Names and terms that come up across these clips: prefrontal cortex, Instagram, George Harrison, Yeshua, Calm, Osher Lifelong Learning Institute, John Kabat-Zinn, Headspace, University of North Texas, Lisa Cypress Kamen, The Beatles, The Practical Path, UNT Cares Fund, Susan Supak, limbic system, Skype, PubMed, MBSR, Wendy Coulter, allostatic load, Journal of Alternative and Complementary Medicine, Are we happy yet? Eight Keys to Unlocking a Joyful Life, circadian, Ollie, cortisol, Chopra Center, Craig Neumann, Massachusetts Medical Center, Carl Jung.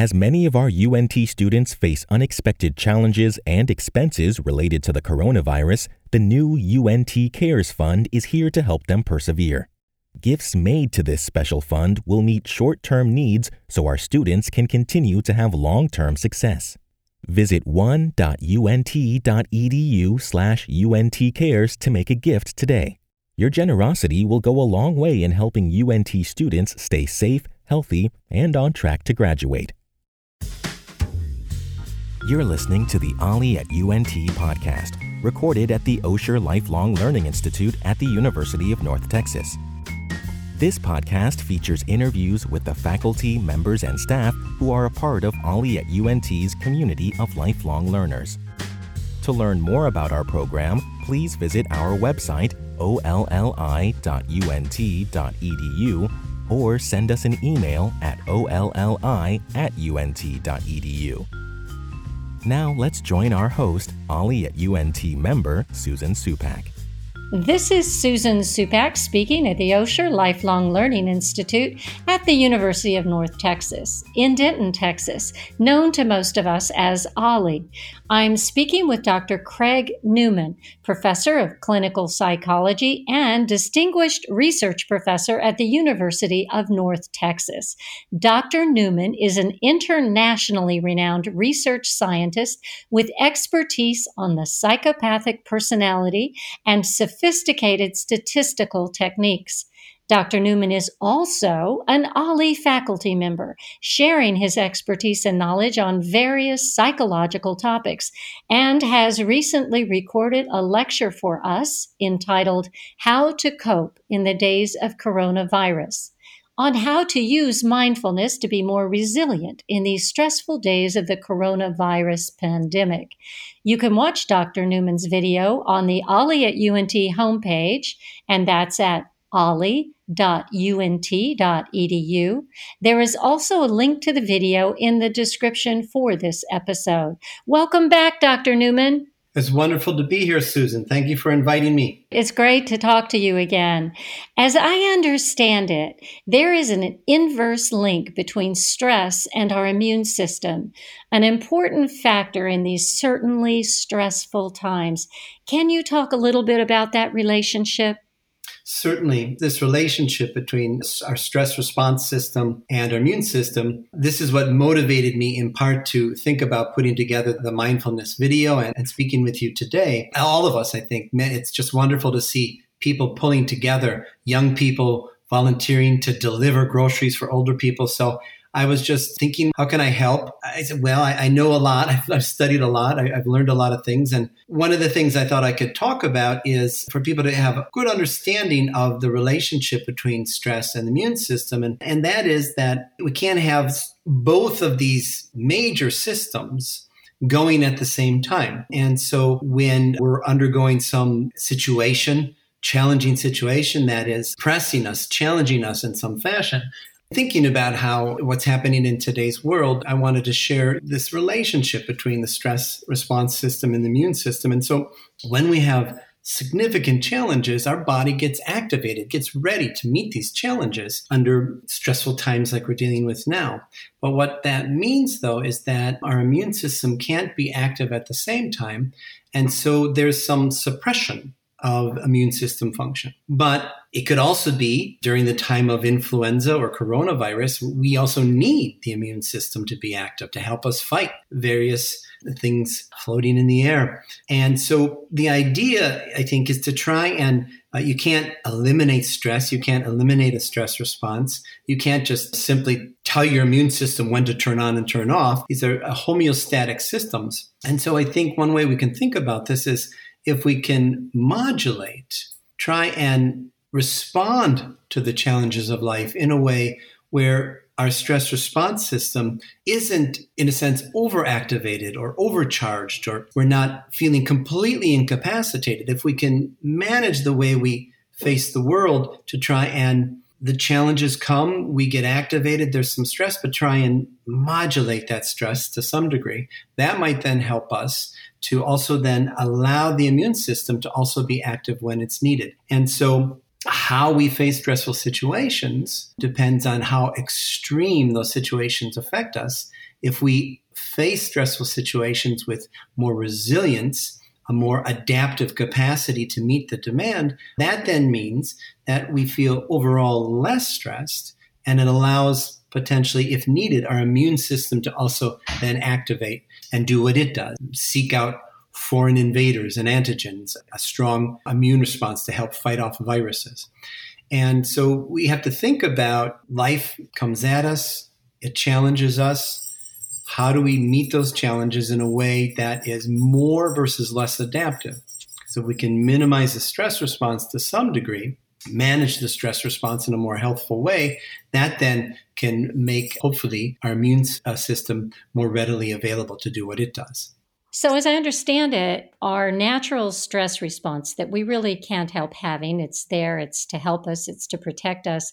As many of our UNT students face unexpected challenges and expenses related to the coronavirus, the new UNT Cares Fund is here to help them persevere. Gifts made to this special fund will meet short-term needs so our students can continue to have long-term success. Visit one.unt.edu/UNTcares to make a gift today. Your generosity will go a long way in helping UNT students stay safe, healthy, and on track to graduate. You're listening to the Ollie at UNT podcast, recorded at the Osher Lifelong Learning Institute at the University of North Texas. This podcast features interviews with the faculty, members, and staff who are a part of Ollie at UNT's community of lifelong learners. To learn more about our program, please visit our website, olli.unt.edu, or send us an email at olli@unt.edu. Now let's join our host, Ollie at UNT member, Susan Supak. This is Susan Supak speaking at the Osher Lifelong Learning Institute at the University of North Texas in Denton, Texas, known to most of us as Ollie. I'm speaking with Dr. Craig Neumann, Professor of Clinical Psychology and Distinguished Research Professor at the University of North Texas. Dr. Neumann is an internationally renowned research scientist with expertise on the psychopathic personality and sophisticated statistical techniques. Dr. Neumann is also an Ollie faculty member, sharing his expertise and knowledge on various psychological topics, and has recently recorded a lecture for us entitled How to Cope in the Days of Coronavirus, on how to use mindfulness to be more resilient in these stressful days of the coronavirus pandemic. You can watch Dr. Newman's video on the Ollie at UNT homepage, and that's at ollie.unt.edu. There is also a link to the video in the description for this episode. Welcome back, Dr. Neumann. It's wonderful to be here, Susan. Thank you for inviting me. It's great to talk to you again. As I understand it, there is an inverse link between stress and our immune system, an important factor in these certainly stressful times. Can you talk a little bit about that relationship? Certainly, this relationship between our stress response system and our immune system, this is what motivated me in part to think about putting together the mindfulness video and speaking with you today. All of us, I think, man, it's just wonderful to see people pulling together, young people volunteering to deliver groceries for older people. So I was just thinking, how can I help? I said, well, I know a lot. I've studied a lot. I've learned a lot of things. And one of the things I thought I could talk about is for people to have a good understanding of the relationship between stress and the immune system. And that is that we can't have both of these major systems going at the same time. And so when we're undergoing some situation, challenging situation that is pressing us, challenging us in some fashion, thinking about how what's happening in today's world, I wanted to share this relationship between the stress response system and the immune system. And so when we have significant challenges, our body gets activated, gets ready to meet these challenges under stressful times like we're dealing with now. But what that means, though, is that our immune system can't be active at the same time. And so there's some suppression of immune system function. But it could also be during the time of influenza or coronavirus, we also need the immune system to be active to help us fight various things floating in the air. And so the idea, I think, is to try and you can't eliminate stress. You can't eliminate a stress response. You can't just simply tell your immune system when to turn on and turn off. These are homeostatic systems. And so I think one way we can think about this is if we can modulate, try and respond to the challenges of life in a way where our stress response system isn't, in a sense, overactivated or overcharged, or we're not feeling completely incapacitated. If we can manage the way we face the world to try and the challenges come, we get activated, there's some stress, but try and modulate that stress to some degree. That might then help us to also then allow the immune system to also be active when it's needed. And so how we face stressful situations depends on how extreme those situations affect us. If we face stressful situations with more resilience, a more adaptive capacity to meet the demand, that then means that we feel overall less stressed, and it allows potentially, if needed, our immune system to also then activate and do what it does, seek out foreign invaders and antigens, a strong immune response to help fight off viruses. And so we have to think about life comes at us, it challenges us. How do we meet those challenges in a way that is more versus less adaptive? So we can minimize the stress response to some degree, manage the stress response in a more healthful way. That then can make, hopefully, our immune system more readily available to do what it does. So as I understand it, our natural stress response that we really can't help having, it's there, it's to help us, it's to protect us,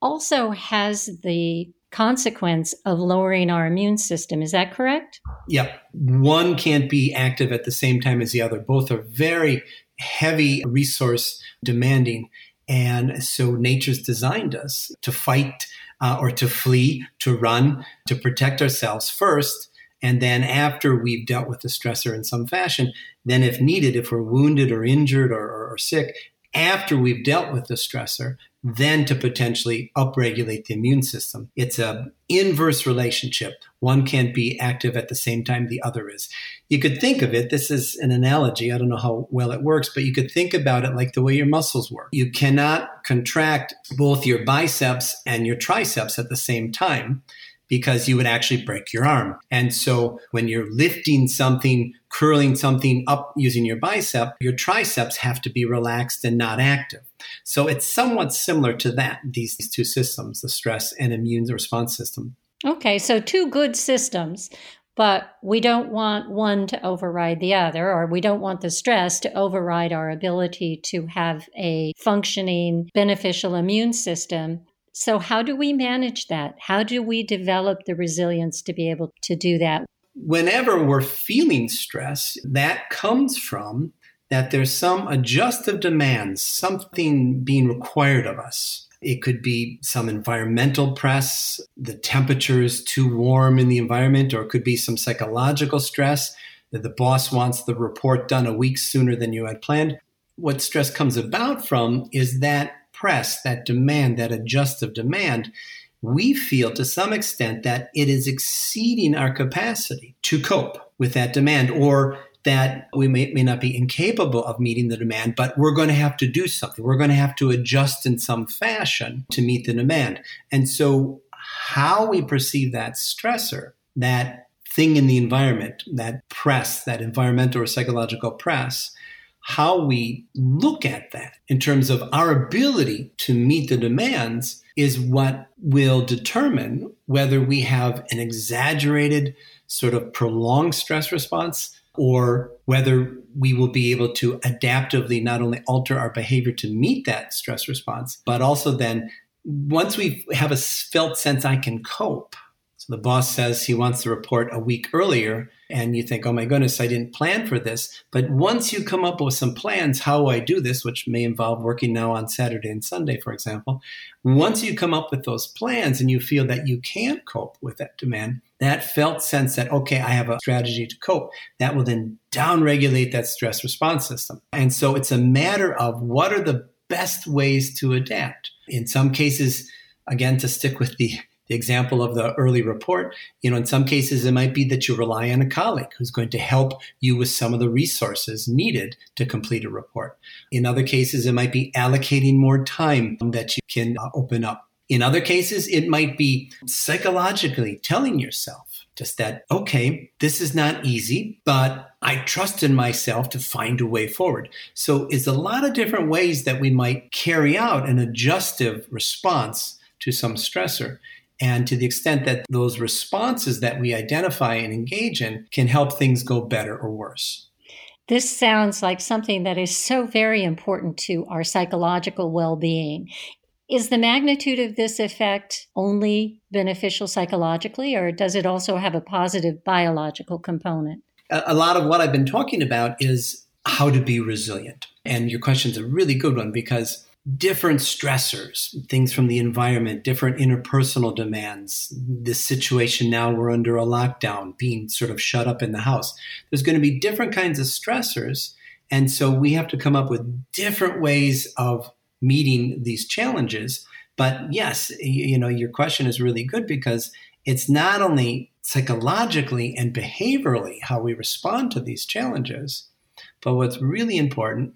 also has the consequence of lowering our immune system. Is that correct? Yep. One can't be active at the same time as the other. Both are very heavy resource demanding. And so nature's designed us to fight or to flee, to run, to protect ourselves first. And then after we've dealt with the stressor in some fashion, then if needed, if we're wounded or injured or sick, after we've dealt with the stressor, then to potentially upregulate the immune system. It's an inverse relationship. One can't be active at the same time the other is. You could think of it, this is an analogy, I don't know how well it works, but you could think about it like the way your muscles work. You cannot contract both your biceps and your triceps at the same time, because you would actually break your arm. And so when you're lifting something, curling something up using your bicep, your triceps have to be relaxed and not active. So it's somewhat similar to that, these two systems, the stress and immune response system. Okay, so two good systems, but we don't want one to override the other, or we don't want the stress to override our ability to have a functioning, beneficial immune system. So how do we manage that? How do we develop the resilience to be able to do that? Whenever we're feeling stress, that comes from that there's some adjustive demands, something being required of us. It could be some environmental press, the temperature is too warm in the environment, or it could be some psychological stress that the boss wants the report done a week sooner than you had planned. What stress comes about from is that press, that demand, that adjustive demand. We feel to some extent that it is exceeding our capacity to cope with that demand, or that we may not be incapable of meeting the demand, but we're going to have to do something. We're going to have to adjust in some fashion to meet the demand. And so how we perceive that stressor, that thing in the environment, that press, that environmental or psychological press, how we look at that in terms of our ability to meet the demands is what will determine whether we have an exaggerated sort of prolonged stress response, or whether we will be able to adaptively not only alter our behavior to meet that stress response, but also then once we have a felt sense I can cope. So the boss says he wants the report a week earlier, and you think, oh my goodness, I didn't plan for this. But once you come up with some plans, how do I do this, which may involve working now on Saturday and Sunday, for example. Once you come up with those plans and you feel that you can't cope with that demand, that felt sense that, okay, I have a strategy to cope, that will then downregulate that stress response system. And so it's a matter of what are the best ways to adapt. In some cases, again, to stick with the example of the early report, in some cases, it might be that you rely on a colleague who's going to help you with some of the resources needed to complete a report. In other cases, it might be allocating more time that you can open up. In other cases, it might be psychologically telling yourself just that, okay, this is not easy, but I trust in myself to find a way forward. So it's a lot of different ways that we might carry out an adjustive response to some stressor. And to the extent that those responses that we identify and engage in can help things go better or worse. This sounds like something that is so very important to our psychological well-being. Is the magnitude of this effect only beneficial psychologically, or does it also have a positive biological component? A lot of what I've been talking about is how to be resilient. And your question's a really good one, because different stressors, things from the environment, different interpersonal demands, this situation now we're under a lockdown, being sort of shut up in the house. There's going to be different kinds of stressors. And so we have to come up with different ways of meeting these challenges. But yes, you know, your question is really good because it's not only psychologically and behaviorally how we respond to these challenges, but what's really important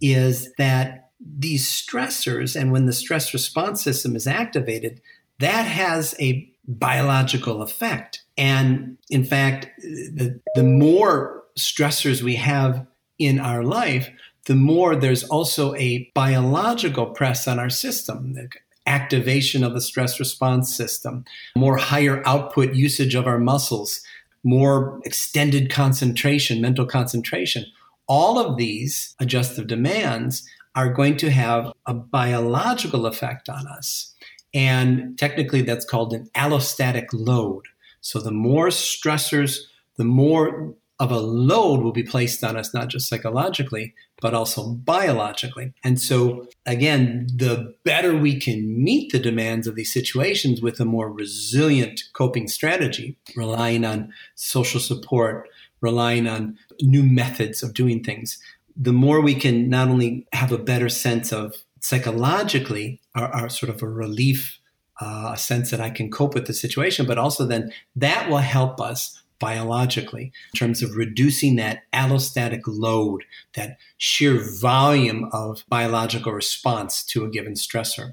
is that these stressors, and when the stress response system is activated, that has a biological effect. And in fact, the more stressors we have in our life, the more there's also a biological press on our system, the activation of the stress response system, more higher output usage of our muscles, more extended concentration, mental concentration. All of these adjustive demands are going to have a biological effect on us. And technically that's called an allostatic load. So the more stressors, the more of a load will be placed on us, not just psychologically, but also biologically. And so, again, the better we can meet the demands of these situations with a more resilient coping strategy, relying on social support, relying on new methods of doing things, the more we can not only have a better sense of psychologically, our sort of a relief, a sense that I can cope with the situation, but also then that will help us biologically, in terms of reducing that allostatic load, that sheer volume of biological response to a given stressor.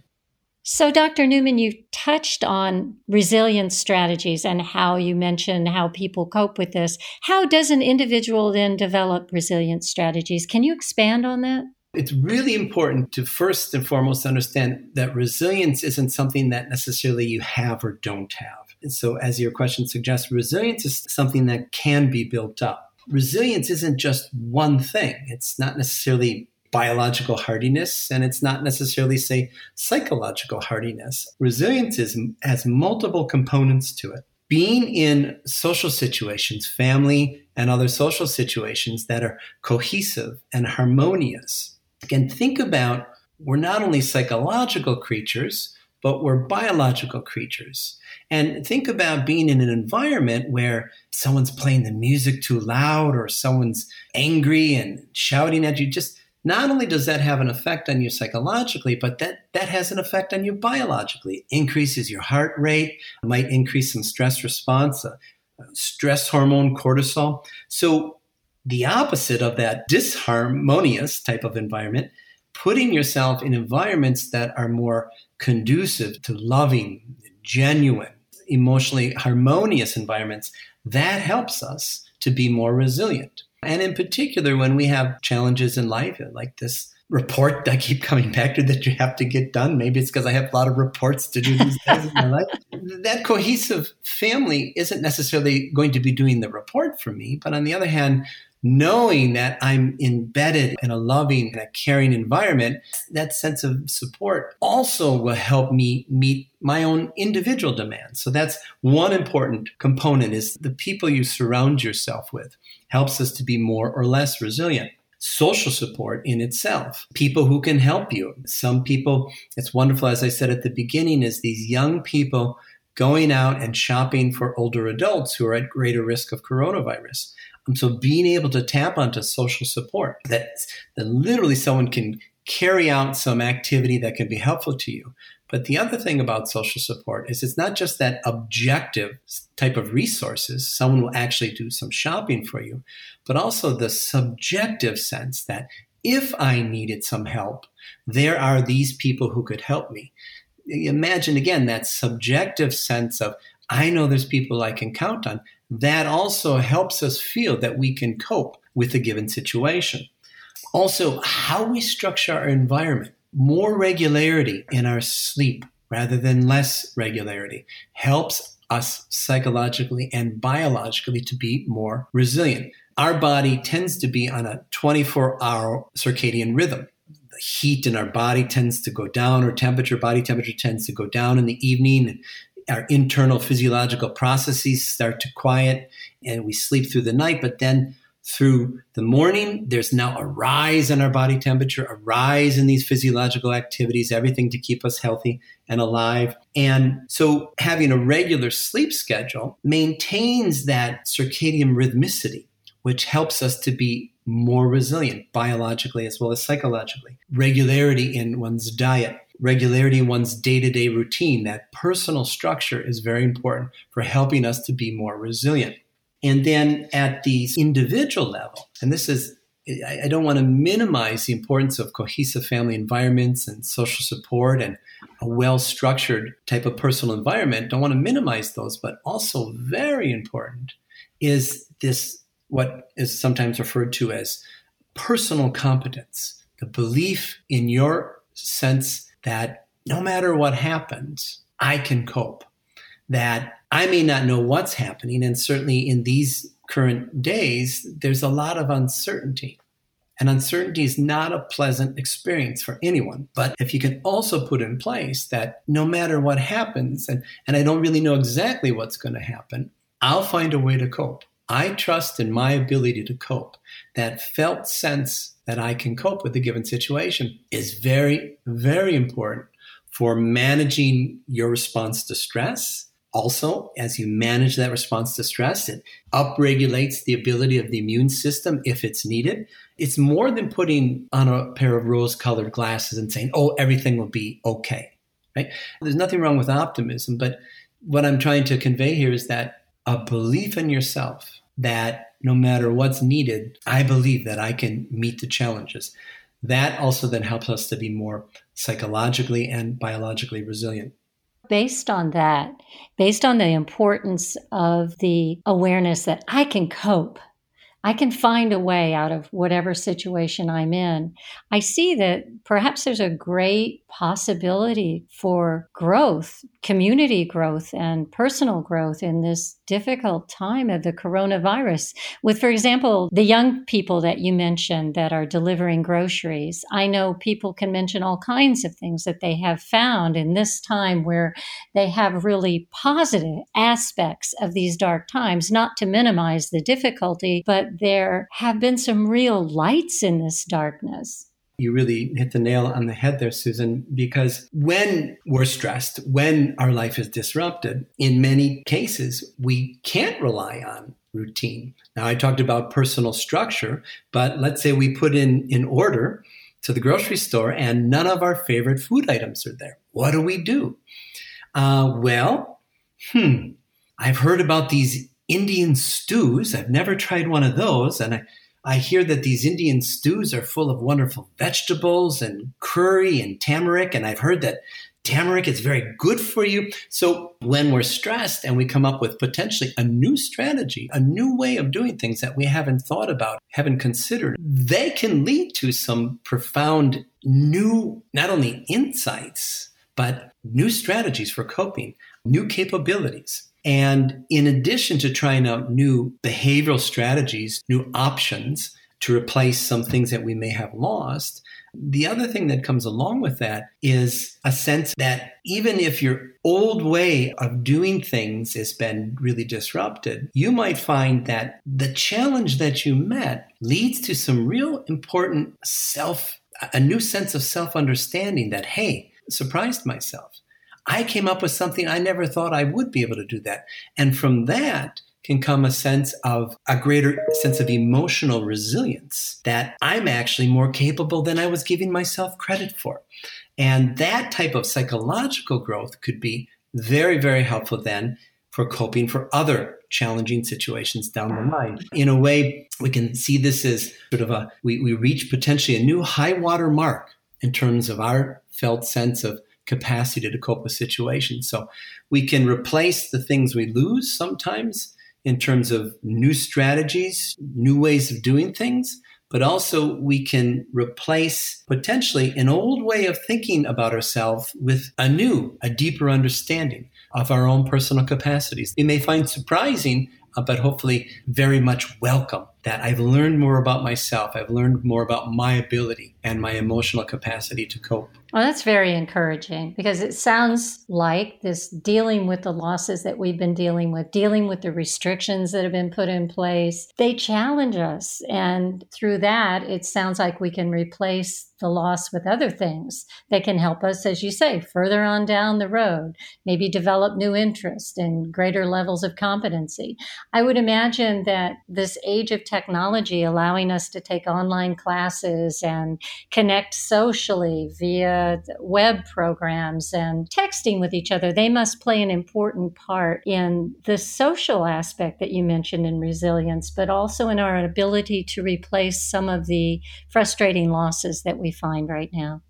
So, Dr. Neumann, you touched on resilience strategies and how you mentioned how people cope with this. How does an individual then develop resilience strategies? Can you expand on that? It's really important to first and foremost understand that resilience isn't something that necessarily you have or don't have. And so as your question suggests, resilience is something that can be built up. Resilience isn't just one thing. It's not necessarily biological hardiness, and it's not necessarily, say, psychological hardiness. Resilience has multiple components to it. Being in social situations, family and other social situations that are cohesive and harmonious. Again, think about we're not only psychological creatures, but we're biological creatures. And think about being in an environment where someone's playing the music too loud or someone's angry and shouting at you. Just not only does that have an effect on you psychologically, but that has an effect on you biologically. Increases your heart rate, might increase some stress response, stress hormone, cortisol. So the opposite of that disharmonious type of environment, putting yourself in environments that are more conducive to loving, genuine, emotionally harmonious environments, that helps us to be more resilient. And in particular, when we have challenges in life, like this report that I keep coming back to that you have to get done, maybe it's because I have a lot of reports to do these days in my life, that cohesive family isn't necessarily going to be doing the report for me. But on the other hand, knowing that I'm embedded in a loving and a caring environment, that sense of support also will help me meet my own individual demands. So that's one important component, is the people you surround yourself with helps us to be more or less resilient. Social support in itself, people who can help you. Some people, it's wonderful, as I said at the beginning, is these young people going out and shopping for older adults who are at greater risk of coronavirus. So being able to tap onto social support, that literally someone can carry out some activity that can be helpful to you. But the other thing about social support is it's not just that objective type of resources, someone will actually do some shopping for you, but also the subjective sense that if I needed some help, there are these people who could help me. Imagine, again, that subjective sense of, I know there's people I can count on. That also helps us feel that we can cope with a given situation. Also, how we structure our environment, more regularity in our sleep rather than less regularity, helps us psychologically and biologically to be more resilient. Our body tends to be on a 24-hour circadian rhythm. The heat in our body tends to go down, or body temperature tends to go down in the evening, and our internal physiological processes start to quiet and we sleep through the night, but then through the morning, there's now a rise in our body temperature, a rise in these physiological activities, everything to keep us healthy and alive. And so having a regular sleep schedule maintains that circadian rhythmicity, which helps us to be more resilient biologically as well as psychologically. Regularity in one's diet, regularity in one's day-to-day routine, that personal structure is very important for helping us to be more resilient. And then at the individual level, and this is, I don't want to minimize the importance of cohesive family environments and social support and a well-structured type of personal environment. Don't want to minimize those, but also very important is this, what is sometimes referred to as personal competence, the belief in your sense that no matter what happens, I can cope, that I may not know what's happening. And certainly in these current days, there's a lot of uncertainty. And uncertainty is not a pleasant experience for anyone. But if you can also put in place that no matter what happens, and I don't really know exactly what's going to happen, I'll find a way to cope. I trust in my ability to cope. That felt sense that I can cope with a given situation is very, very important for managing your response to stress. Also, as you manage that response to stress, it upregulates the ability of the immune system if it's needed. It's more than putting on a pair of rose-colored glasses and saying, oh, everything will be okay, right? There's nothing wrong with optimism, but what I'm trying to convey here is that a belief in yourself that no matter what's needed, I believe that I can meet the challenges. That also then helps us to be more psychologically and biologically resilient. Based on that, based on the importance of the awareness that I can cope, I can find a way out of whatever situation I'm in, I see that perhaps there's a great possibility for growth, community growth, and personal growth in this difficult time of the coronavirus. With, for example, the young people that you mentioned that are delivering groceries. I know people can mention all kinds of things that they have found in this time where they have really positive aspects of these dark times, not to minimize the difficulty, but there have been some real lights in this darkness. You really hit the nail on the head there, Susan, because when we're stressed, when our life is disrupted, in many cases, we can't rely on routine. Now, I talked about personal structure, but let's say we put in an order to the grocery store and none of our favorite food items are there. What do we do? I've heard about these Indian stews. I've never tried one of those. And I hear that these Indian stews are full of wonderful vegetables and curry and turmeric. And I've heard that turmeric is very good for you. So when we're stressed and we come up with potentially a new strategy, a new way of doing things that we haven't thought about, haven't considered, they can lead to some profound new, not only insights, but new strategies for coping, new capabilities. And in addition to trying out new behavioral strategies, new options to replace some things that we may have lost, the other thing that comes along with that is a sense that even if your old way of doing things has been really disrupted, you might find that the challenge that you met leads to some real important a new sense of self-understanding that, hey, surprised myself. I came up with something I never thought I would be able to do that. And from that can come a sense of a greater sense of emotional resilience that I'm actually more capable than I was giving myself credit for. And that type of psychological growth could be very, very helpful then for coping for other challenging situations down the line. In a way, we can see this as sort of we reach potentially a new high water mark in terms of our felt sense of capacity to cope with situations. So we can replace the things we lose sometimes in terms of new strategies, new ways of doing things, but also we can replace potentially an old way of thinking about ourselves with a deeper understanding of our own personal capacities. You may find surprising, but hopefully very much welcome that I've learned more about myself. I've learned more about my ability and my emotional capacity to cope. Well, that's very encouraging, because it sounds like this dealing with the losses that we've been dealing with the restrictions that have been put in place, they challenge us. And through that, it sounds like we can replace the loss with other things that can help us, as you say, further on down the road, maybe develop new interests and greater levels of competency. I would imagine that this age of technology allowing us to take online classes and connect socially via web programs and texting with each other, they must play an important part in the social aspect that you mentioned in resilience, but also in our ability to replace some of the frustrating losses that we find right now.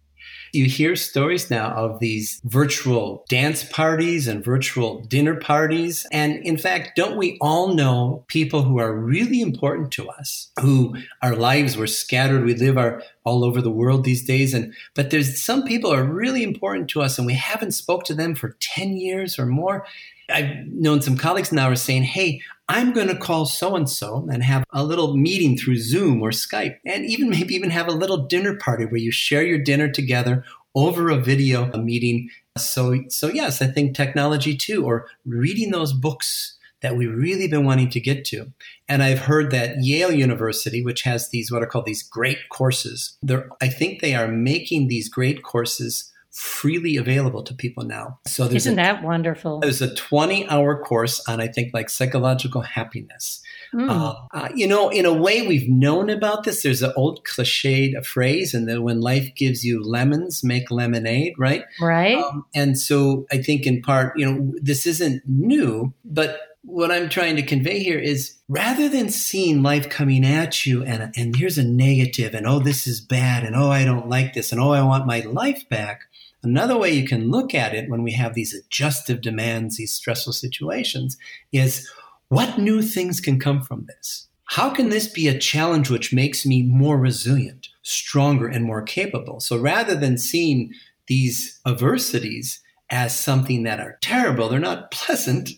You hear stories now of these virtual dance parties and virtual dinner parties. And in fact, don't we all know people who are really important to us, who our lives were scattered, we live all over the world these days. But there's some people who are really important to us and we haven't spoke to them for 10 years or more. I've known some colleagues now are saying, hey, I'm going to call so-and-so and have a little meeting through Zoom or Skype, and even maybe even have a little dinner party where you share your dinner together over a video meeting. So yes, I think technology too, or reading those books that we've really been wanting to get to. And I've heard that Yale University, which has these, what are called these great courses, I think they are making these great courses freely available to people now. So isn't that wonderful? There's a 20-hour course on, I think, like psychological happiness. In a way, we've known about this. There's an old cliched phrase, and then when life gives you lemons, make lemonade, right? Right. And so I think in part, this isn't new, but what I'm trying to convey here is rather than seeing life coming at you and here's a negative and, oh, this is bad and, oh, I don't like this and, oh, I want my life back. Another way you can look at it when we have these adjustive demands, these stressful situations, is what new things can come from this? How can this be a challenge which makes me more resilient, stronger, and more capable? So rather than seeing these adversities as something that are terrible, they're not pleasant,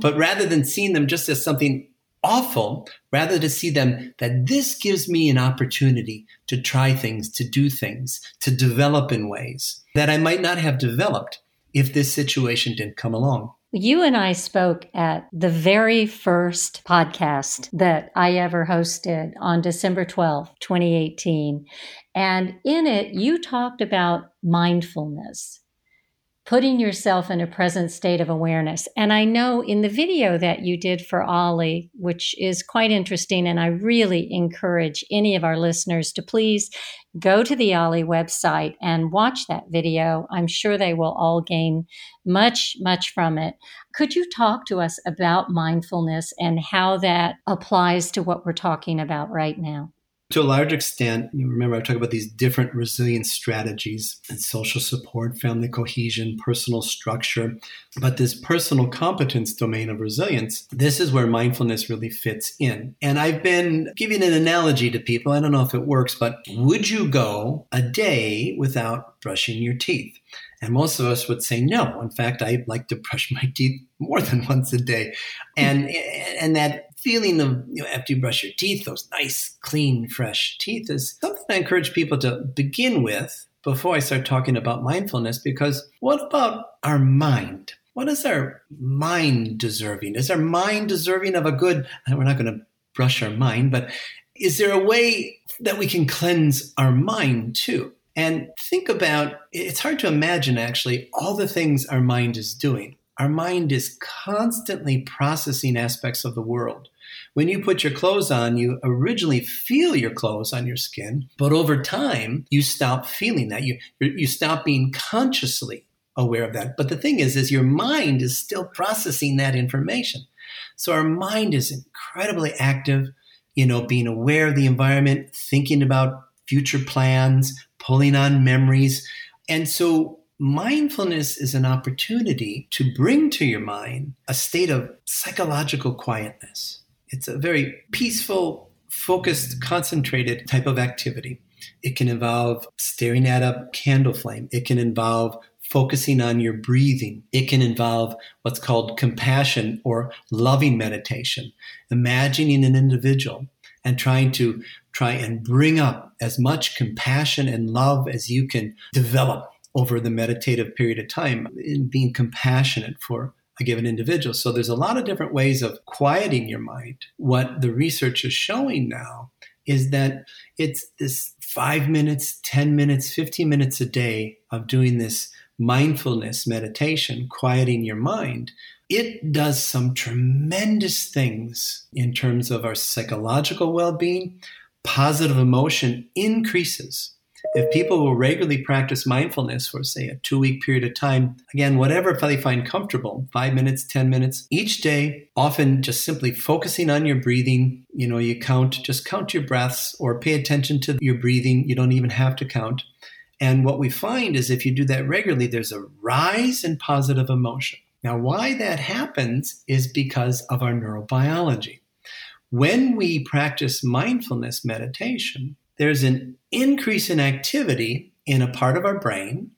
but rather than seeing them just as something awful, rather to see them that this gives me an opportunity to try things, to do things, to develop in ways that I might not have developed if this situation didn't come along. You and I spoke at the very first podcast that I ever hosted on December 12, 2018. And in it, you talked about mindfulness, putting yourself in a present state of awareness. And I know in the video that you did for Ollie, which is quite interesting, and I really encourage any of our listeners to please go to the Ollie website and watch that video. I'm sure they will all gain much, much from it. Could you talk to us about mindfulness and how that applies to what we're talking about right now? To a large extent, you remember I talk about these different resilience strategies and social support, family cohesion, personal structure, but this personal competence domain of resilience, this is where mindfulness really fits in. And I've been giving an analogy to people. I don't know if it works, but would you go a day without brushing your teeth? And most of us would say no. In fact, I like to brush my teeth more than once a day. And that feeling of, after you brush your teeth, those nice, clean, fresh teeth is something I encourage people to begin with before I start talking about mindfulness, because what about our mind? What is our mind deserving? Is our mind deserving of a good, we're not going to brush our mind, but is there a way that we can cleanse our mind too? And think about, it's hard to imagine actually all the things our mind is doing. Our mind is constantly processing aspects of the world. When you put your clothes on, you originally feel your clothes on your skin, but over time, you stop feeling that. You stop being consciously aware of that. But the thing is your mind is still processing that information. So our mind is incredibly active, being aware of the environment, thinking about future plans, pulling on memories. And so mindfulness is an opportunity to bring to your mind a state of psychological quietness. It's a very peaceful, focused, concentrated type of activity. It can involve staring at a candle flame. It can involve focusing on your breathing. It can involve what's called compassion or loving meditation, imagining an individual and trying to bring up as much compassion and love as you can develop over the meditative period of time in being compassionate for a given individual. So there's a lot of different ways of quieting your mind. What the research is showing now is that it's this 5 minutes, 10 minutes, 15 minutes a day of doing this mindfulness meditation, quieting your mind. It does some tremendous things in terms of our psychological well-being. Positive emotion increases. If people will regularly practice mindfulness for, say, a 2-week period of time, again, whatever they find comfortable, 5 minutes, 10 minutes each day, often just simply focusing on your breathing. You know, you count your breaths or pay attention to your breathing. You don't even have to count. And what we find is if you do that regularly, there's a rise in positive emotion. Now, why that happens is because of our neurobiology. When we practice mindfulness meditation, there's an increase in activity in a part of our brain,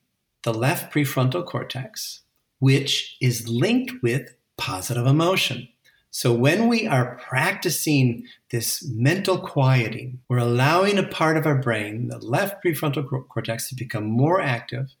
the left prefrontal cortex, which is linked with positive emotion. So when we are practicing this mental quieting, we're allowing a part of our brain, the left prefrontal cortex, to become more active.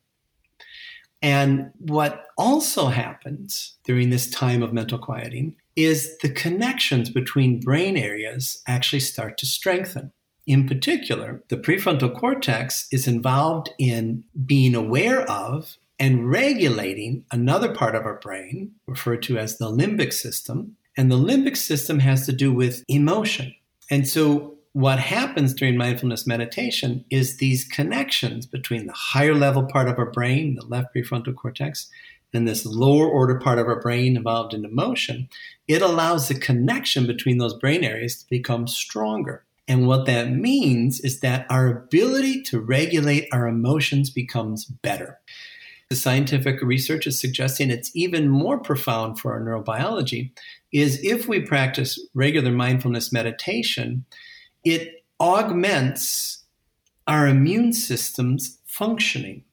And what also happens during this time of mental quieting is the connections between brain areas actually start to strengthen. In particular, the prefrontal cortex is involved in being aware of and regulating another part of our brain, referred to as the limbic system. And the limbic system has to do with emotion. And so what happens during mindfulness meditation is these connections between the higher level part of our brain, the left prefrontal cortex, and this lower order part of our brain involved in emotion. It allows the connection between those brain areas to become stronger. And what that means is that our ability to regulate our emotions becomes better. The scientific research is suggesting it's even more profound for our neurobiology, is if we practice regular mindfulness meditation, it augments our immune system's functioning.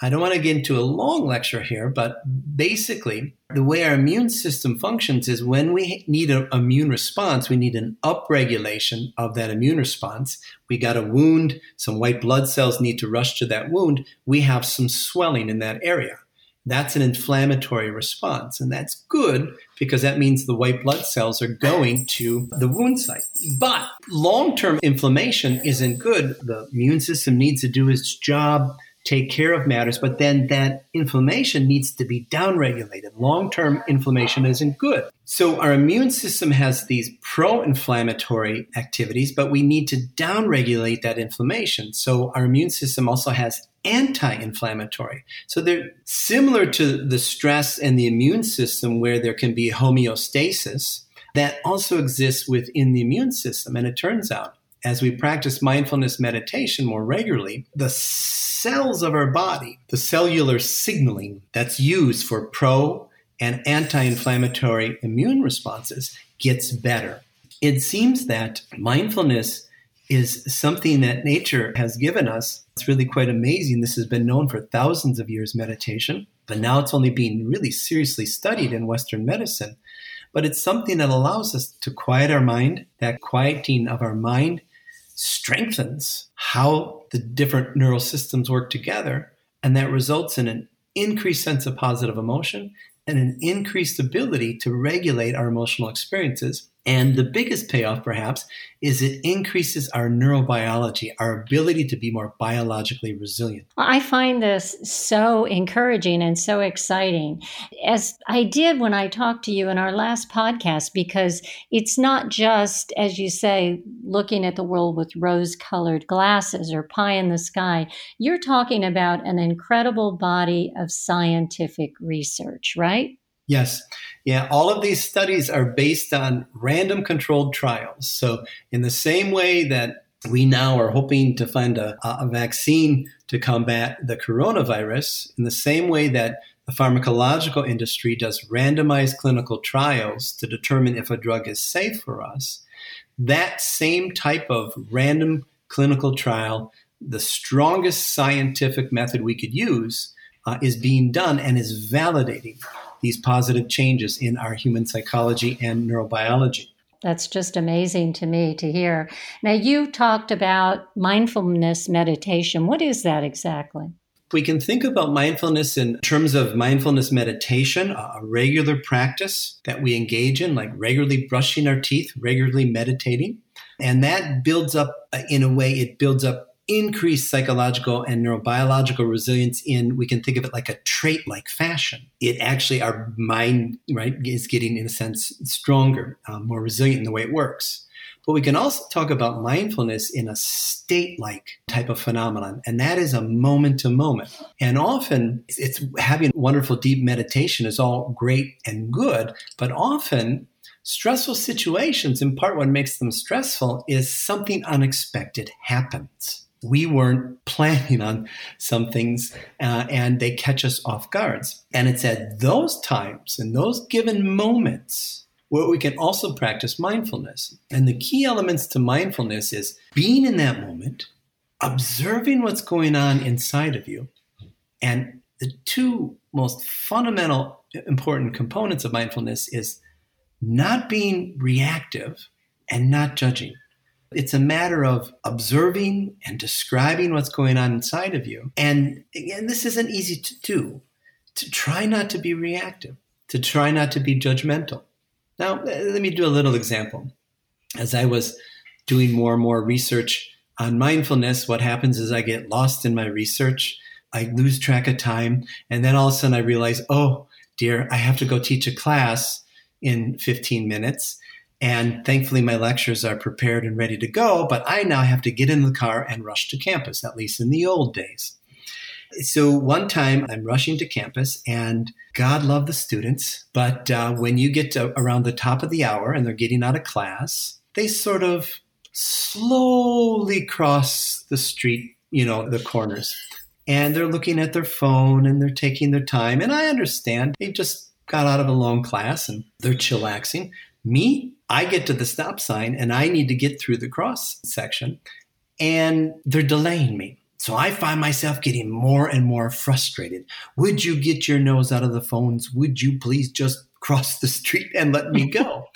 I don't want to get into a long lecture here, but basically the way our immune system functions is when we need an immune response, we need an upregulation of that immune response. We got a wound, some white blood cells need to rush to that wound. We have some swelling in that area. That's an inflammatory response, and that's good because that means the white blood cells are going to the wound site. But long-term inflammation isn't good. The immune system needs to do its job, take care of matters, but then that inflammation needs to be downregulated. Long-term inflammation isn't good. So our immune system has these pro-inflammatory activities, but we need to downregulate that inflammation. So our immune system also has anti-inflammatory. So they're similar to the stress and the immune system where there can be homeostasis that also exists within the immune system. And it turns out, as we practice mindfulness meditation more regularly, the cells of our body, the cellular signaling that's used for pro and anti-inflammatory immune responses gets better. It seems that mindfulness is something that nature has given us. It's really quite amazing. This has been known for thousands of years, meditation, but now it's only being really seriously studied in Western medicine. But it's something that allows us to quiet our mind. That quieting of our mind strengthens how the different neural systems work together, and that results in an increased sense of positive emotion and an increased ability to regulate our emotional experiences. And the biggest payoff, perhaps, is it increases our neurobiology, our ability to be more biologically resilient. I find this so encouraging and so exciting, as I did when I talked to you in our last podcast, because it's not just, as you say, looking at the world with rose-colored glasses or pie in the sky. You're talking about an incredible body of scientific research, right? Yes. Yeah. All of these studies are based on random controlled trials. So in the same way that we now are hoping to find a vaccine to combat the coronavirus, in the same way that the pharmacological industry does randomized clinical trials to determine if a drug is safe for us, that same type of random clinical trial, the strongest scientific method we could use, is being done and is validating these positive changes in our human psychology and neurobiology. That's just amazing to me to hear. Now, you talked about mindfulness meditation. What is that exactly? We can think about mindfulness in terms of mindfulness meditation, a regular practice that we engage in, like regularly brushing our teeth, regularly meditating. And that builds up, in a way, it builds up increased psychological and neurobiological resilience in, we can think of it like a trait-like fashion. It actually, our mind, right, is getting, in a sense, stronger, more resilient in the way it works. But we can also talk about mindfulness in a state-like type of phenomenon, and that is a moment-to-moment. And often, it's having wonderful deep meditation is all great and good, but often stressful situations, in part what makes them stressful is something unexpected happens. We weren't planning on some things, and they catch us off guard. And it's at those times, in those given moments, where we can also practice mindfulness. And the key elements to mindfulness is being in that moment, observing what's going on inside of you. And the two most fundamental important components of mindfulness is not being reactive and not judging. It's a matter of observing and describing what's going on inside of you. And again, this isn't easy to do, to try not to be reactive, to try not to be judgmental. Now, let me do a little example. As I was doing more and more research on mindfulness, what happens is I get lost in my research, I lose track of time, and then all of a sudden I realize, oh dear, I have to go teach a class in 15 minutes. And thankfully, my lectures are prepared and ready to go, but I now have to get in the car and rush to campus, at least in the old days. So one time I'm rushing to campus and God love the students, but when you get to around the top of the hour and they're getting out of class, they sort of slowly cross the street, you know, the corners, and they're looking at their phone and they're taking their time. And I understand they just got out of a long class and they're chillaxing. Me, I get to the stop sign and I need to get through the cross section and they're delaying me. So I find myself getting more and more frustrated. Would you get your nose out of the phones? Would you please just cross the street and let me go?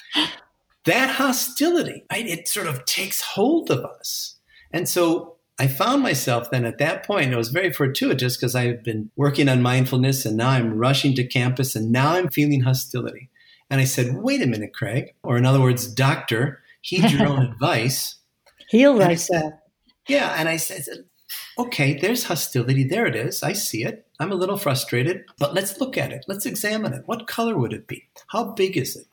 That hostility, right? It sort of takes hold of us. And so I found myself then at that point, it was very fortuitous because I had been working on mindfulness and now I'm rushing to campus and now I'm feeling hostility. And I said, wait a minute, Craig, or in other words, doctor, heed your own advice. Heal thyself. Yeah. And I said, okay, there's hostility. There it is. I see it. I'm a little frustrated, but let's look at it. Let's examine it. What color would it be? How big is it?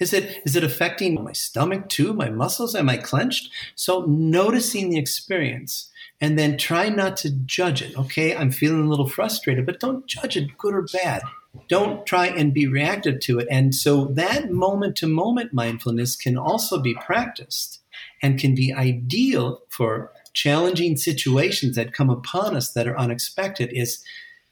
Is it affecting my stomach too? My muscles? Am I clenched? So noticing the experience and then try not to judge it. Okay, I'm feeling a little frustrated, but don't judge it, good or bad. Don't try and be reactive to it. And so that moment-to-moment mindfulness can also be practiced and can be ideal for challenging situations that come upon us that are unexpected is,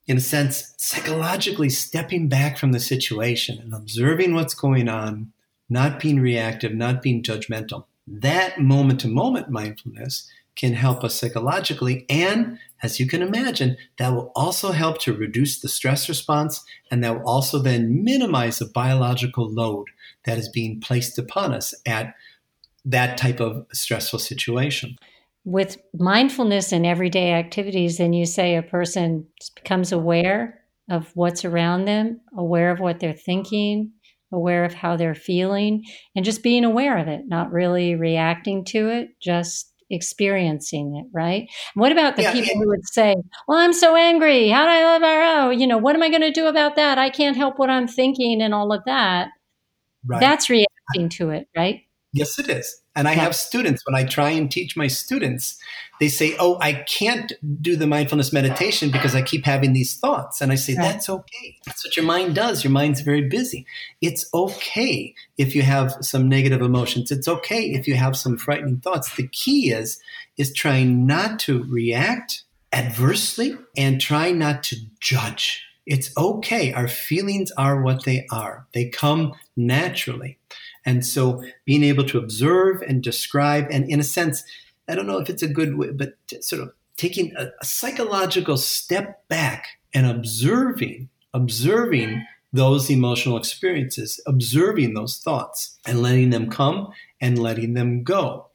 in a sense, psychologically stepping back from the situation and observing what's going on, not being reactive, not being judgmental. That moment-to-moment mindfulness can help us psychologically. And as you can imagine, that will also help to reduce the stress response. And that will also then minimize the biological load that is being placed upon us at that type of stressful situation. With mindfulness and everyday activities, and you say a person becomes aware of what's around them, aware of what they're thinking, aware of how they're feeling, and just being aware of it, not really reacting to it, just experiencing it, right? What about the people who would say, well, I'm so angry. How do I live our own? You know, what am I going to do about that? I can't help what I'm thinking and all of that. Right. That's reacting to it, right? Yes, it is. And I have students, when I try and teach my students, they say, oh, I can't do the mindfulness meditation because I keep having these thoughts. And I say, that's okay. That's what your mind does. Your mind's very busy. It's okay if you have some negative emotions. It's okay if you have some frightening thoughts. The key is trying not to react adversely and try not to judge. It's okay. Our feelings are what they are. They come naturally. And so being able to observe and describe, and in a sense, I don't know if it's a good way, but sort of taking a psychological step back and observing those emotional experiences, observing those thoughts and letting them come and letting them go.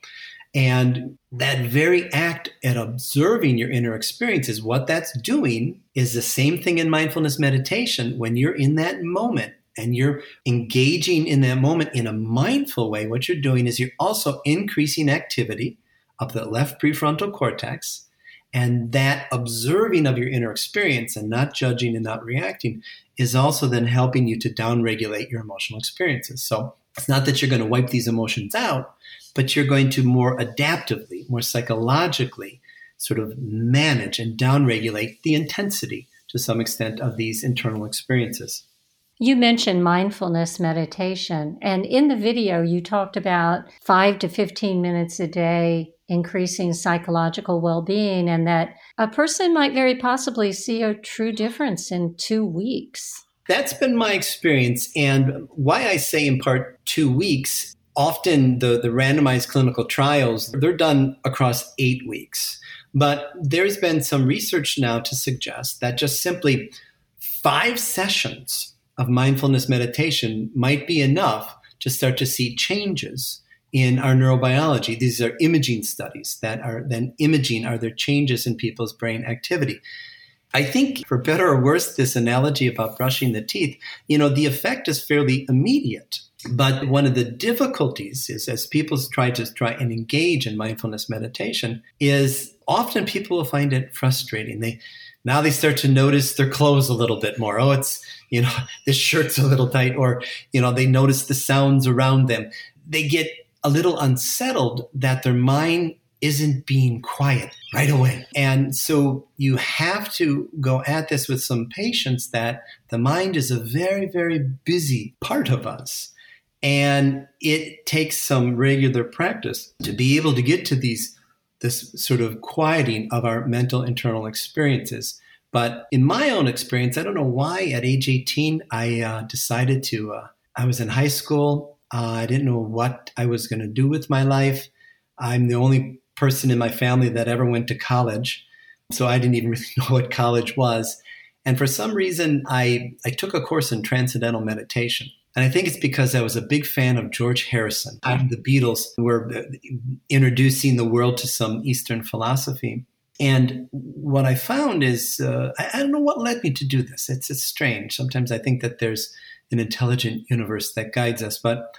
And that very act at observing your inner experiences, what that's doing is the same thing in mindfulness meditation. When you're in that moment and you're engaging in that moment in a mindful way, what you're doing is you're also increasing activity of the left prefrontal cortex. And that observing of your inner experience and not judging and not reacting is also then helping you to downregulate your emotional experiences. So it's not that you're going to wipe these emotions out, but you're going to more adaptively, more psychologically sort of manage and downregulate the intensity to some extent of these internal experiences. You mentioned mindfulness meditation, and in the video you talked about 5 to 15 minutes a day increasing psychological well-being, and that a person might very possibly see a true difference in 2 weeks. That's been my experience, and why I say in part 2 weeks. Often the randomized clinical trials, they're done across 8 weeks. But there's been some research now to suggest that just simply 5 sessions of mindfulness meditation might be enough to start to see changes in our neurobiology. These are imaging studies that are then imaging, are there changes in people's brain activity? I think, for better or worse, this analogy about brushing the teeth, the effect is fairly immediate. But one of the difficulties is, as people try and engage in mindfulness meditation, is often people will find it frustrating. Now they start to notice their clothes a little bit more. Oh, it's, this shirt's a little tight, or, they notice the sounds around them. They get a little unsettled that their mind isn't being quiet right away. And so you have to go at this with some patience that the mind is a very, very busy part of us. And it takes some regular practice to be able to get to this sort of quieting of our mental internal experiences. But in my own experience, I don't know why at age 18, I decided to, I was in high school. I didn't know what I was going to do with my life. I'm the only person in my family that ever went to college. So I didn't even really know what college was. And for some reason, I took a course in transcendental meditation. And I think it's because I was a big fan of George Harrison. The Beatles were introducing the world to some Eastern philosophy. And what I found is, I don't know what led me to do this. It's strange. Sometimes I think that there's an intelligent universe that guides us. But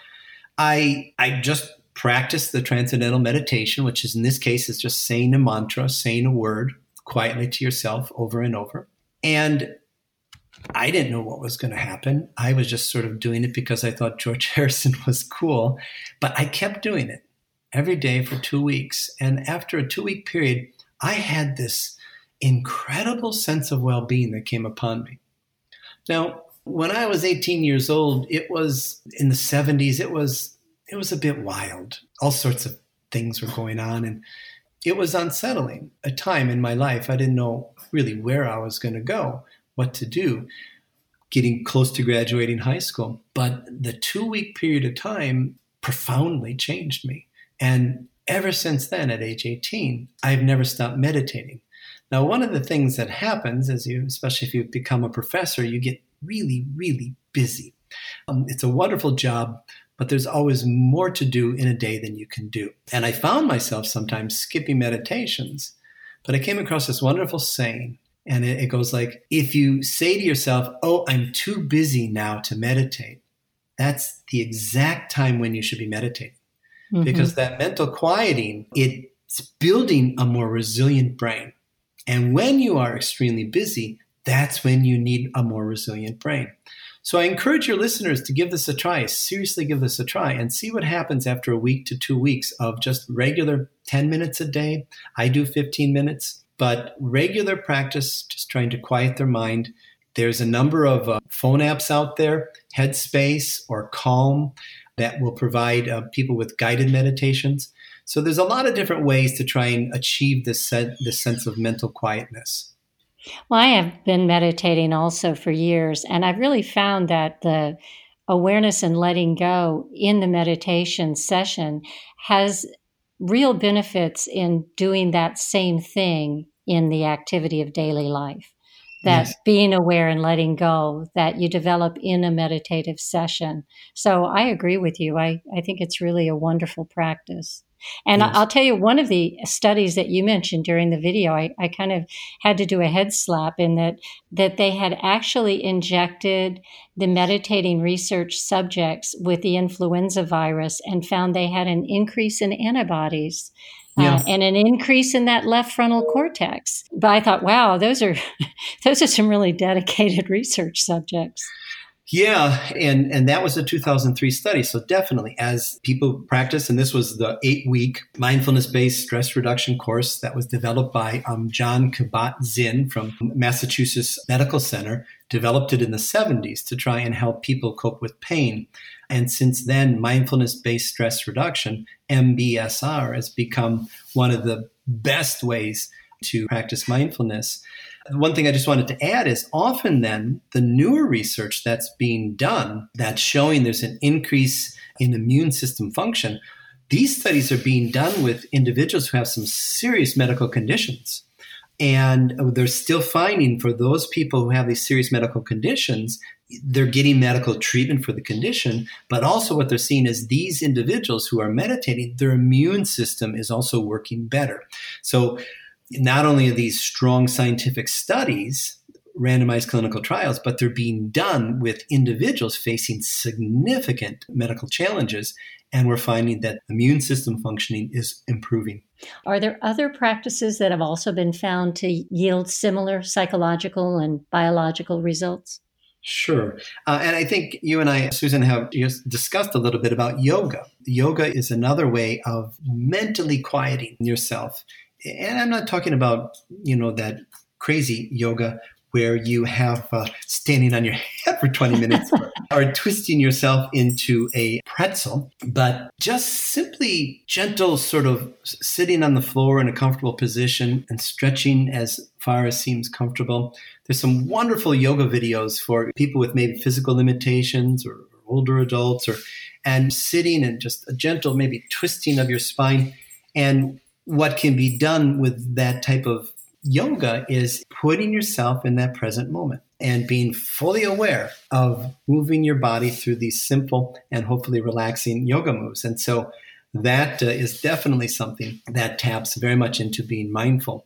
I just practiced the transcendental meditation, which is in this case is just saying a mantra, saying a word quietly to yourself over and over. And I didn't know what was going to happen. I was just sort of doing it because I thought George Harrison was cool, but I kept doing it every day for 2 weeks. And after a 2-week period, I had this incredible sense of well-being that came upon me. Now, when I was 18 years old, it was in the 70s, it was a bit wild. All sorts of things were going on, and it was unsettling, a time in my life. I didn't know really where I was going to go, what to do, getting close to graduating high school. But the 2-week period of time profoundly changed me. And ever since then, at age 18, I've never stopped meditating. Now, one of the things that happens is especially if you become a professor, you get really, really busy. It's a wonderful job, but there's always more to do in a day than you can do. And I found myself sometimes skipping meditations, but I came across this wonderful saying. And it goes like, if you say to yourself, oh, I'm too busy now to meditate, that's the exact time when you should be meditating. Mm-hmm. Because that mental quieting, it's building a more resilient brain. And when you are extremely busy, that's when you need a more resilient brain. So I encourage your listeners to give this a try, seriously give this a try, and see what happens after a week to 2 weeks of just regular 10 minutes a day. I do 15 minutes. But regular practice, just trying to quiet their mind. There's a number of phone apps out there, Headspace or Calm, that will provide people with guided meditations. So there's a lot of different ways to try and achieve this sense of mental quietness. Well, I have been meditating also for years, and I've really found that the awareness and letting go in the meditation session has real benefits in doing that same thing in the activity of daily life. that yes. being aware and letting go that you develop in a meditative session. So I agree with you. I think it's really a wonderful practice. And yes. I'll tell you, one of the studies that you mentioned during the video, I kind of had to do a head slap in that they had actually injected the meditating research subjects with the influenza virus and found they had an increase in antibodies. Yes. And an increase in that left frontal cortex. But I thought, wow, those are some really dedicated research subjects. Yeah, and that was a 2003 study. So definitely, as people practice, and this was the 8-week mindfulness-based stress reduction course that was developed by John Kabat-Zinn from Massachusetts Medical Center, developed it in the 70s to try and help people cope with pain. And since then, mindfulness-based stress reduction, MBSR, has become one of the best ways to practice mindfulness. One thing I just wanted to add is often then the newer research that's being done that's showing there's an increase in immune system function, these studies are being done with individuals who have some serious medical conditions. And they're still finding for those people who have these serious medical conditions, they're getting medical treatment for the condition, but also what they're seeing is these individuals who are meditating, their immune system is also working better. So not only are these strong scientific studies, randomized clinical trials, but they're being done with individuals facing significant medical challenges, and we're finding that immune system functioning is improving. Are there other practices that have also been found to yield similar psychological and biological results? Sure. And I think you and I, Susan, have just discussed a little bit about yoga. Yoga is another way of mentally quieting yourself. And I'm not talking about, that crazy yoga where you have standing on your head for 20 minutes or twisting yourself into a pretzel, but just simply gentle sort of sitting on the floor in a comfortable position and stretching as far as seems comfortable. There's some wonderful yoga videos for people with maybe physical limitations or older adults and sitting and just a gentle maybe twisting of your spine. And what can be done with that type of yoga is putting yourself in that present moment and being fully aware of moving your body through these simple and hopefully relaxing yoga moves. And so that is definitely something that taps very much into being mindful.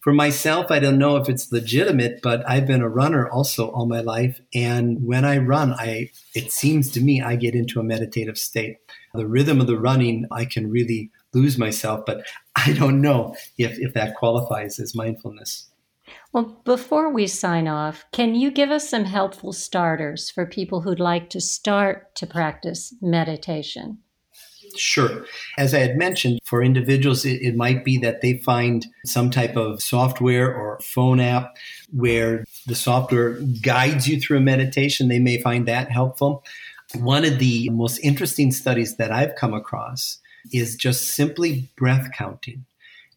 For myself, I don't know if it's legitimate, but I've been a runner also all my life. And when I run, it seems to me I get into a meditative state. The rhythm of the running, I can really lose myself, but I don't know if that qualifies as mindfulness. Well, before we sign off, can you give us some helpful starters for people who'd like to start to practice meditation? Sure. As I had mentioned, for individuals, it might be that they find some type of software or phone app where the software guides you through a meditation. They may find that helpful. One of the most interesting studies that I've come across is just simply breath counting.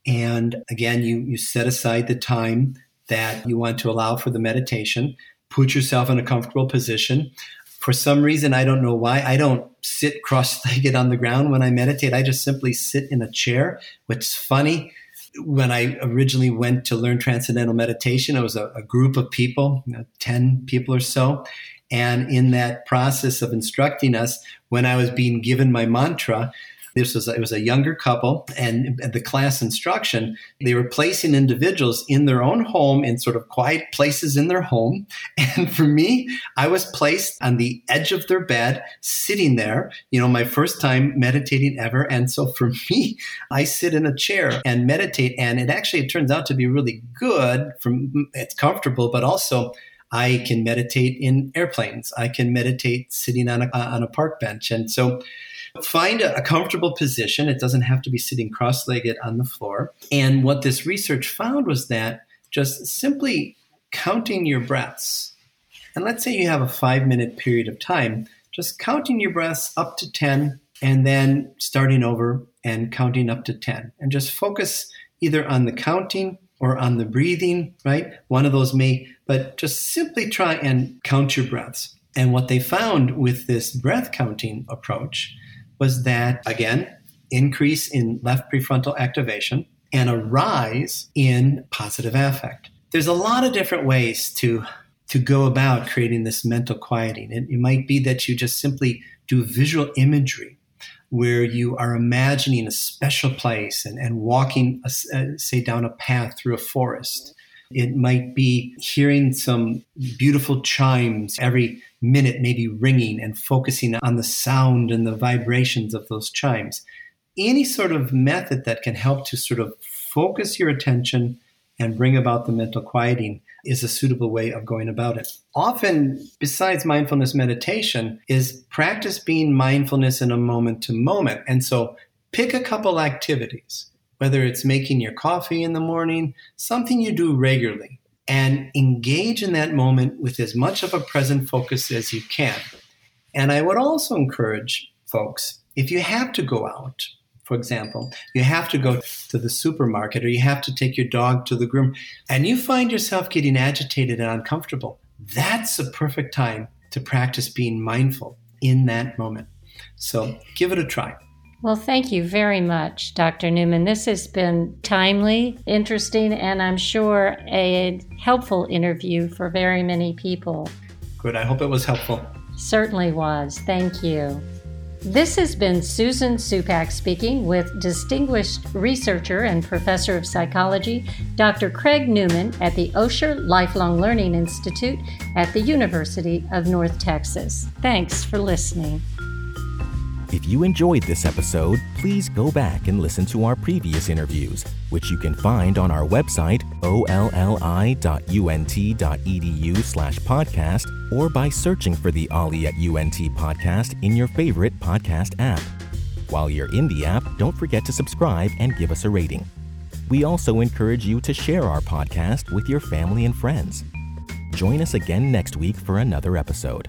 And again, you set aside the time that you want to allow for the meditation, put yourself in a comfortable position. For some reason, I don't know why, I don't sit cross-legged on the ground when I meditate. I just simply sit in a chair, which is funny. When I originally went to learn Transcendental Meditation, it was a group of people, 10 people or so. And in that process of instructing us, when I was being given my mantra, it was a younger couple, and the class instruction, they were placing individuals in their own home in sort of quiet places in their home. And for me, I was placed on the edge of their bed, sitting there, my first time meditating ever. And so for me, I sit in a chair and meditate. And it turns out to be really good. It's comfortable, but also I can meditate in airplanes. I can meditate sitting on a park bench. And so find a comfortable position. It doesn't have to be sitting cross-legged on the floor. And what this research found was that just simply counting your breaths, and let's say you have a 5-minute period of time, just counting your breaths up to 10 and then starting over and counting up to 10. And just focus either on the counting or on the breathing, right? One of those but just simply try and count your breaths. And what they found with this breath counting approach was that, again, increase in left prefrontal activation and a rise in positive affect. There's a lot of different ways to go about creating this mental quieting. It might be that you just simply do visual imagery where you are imagining a special place and walking, say, down a path through a forest. It might be hearing some beautiful chimes every minute, maybe ringing, and focusing on the sound and the vibrations of those chimes. Any sort of method that can help to sort of focus your attention and bring about the mental quieting is a suitable way of going about it. Often, besides mindfulness meditation, is practice being mindfulness in a moment to moment. And so pick a couple activities, whether it's making your coffee in the morning, something you do regularly, and engage in that moment with as much of a present focus as you can. And I would also encourage folks, if you have to go out, for example, you have to go to the supermarket, or you have to take your dog to the groomer, and you find yourself getting agitated and uncomfortable, that's the perfect time to practice being mindful in that moment. So give it a try. Well, thank you very much, Dr. Neumann. This has been timely, interesting, and I'm sure a helpful interview for very many people. Good. I hope it was helpful. Certainly was. Thank you. This has been Susan Supak speaking with distinguished researcher and professor of psychology, Dr. Craig Neumann at the Osher Lifelong Learning Institute at the University of North Texas. Thanks for listening. If you enjoyed this episode, please go back and listen to our previous interviews, which you can find on our website, olli.unt.edu/podcast, or by searching for the Ollie at UNT podcast in your favorite podcast app. While you're in the app, don't forget to subscribe and give us a rating. We also encourage you to share our podcast with your family and friends. Join us again next week for another episode.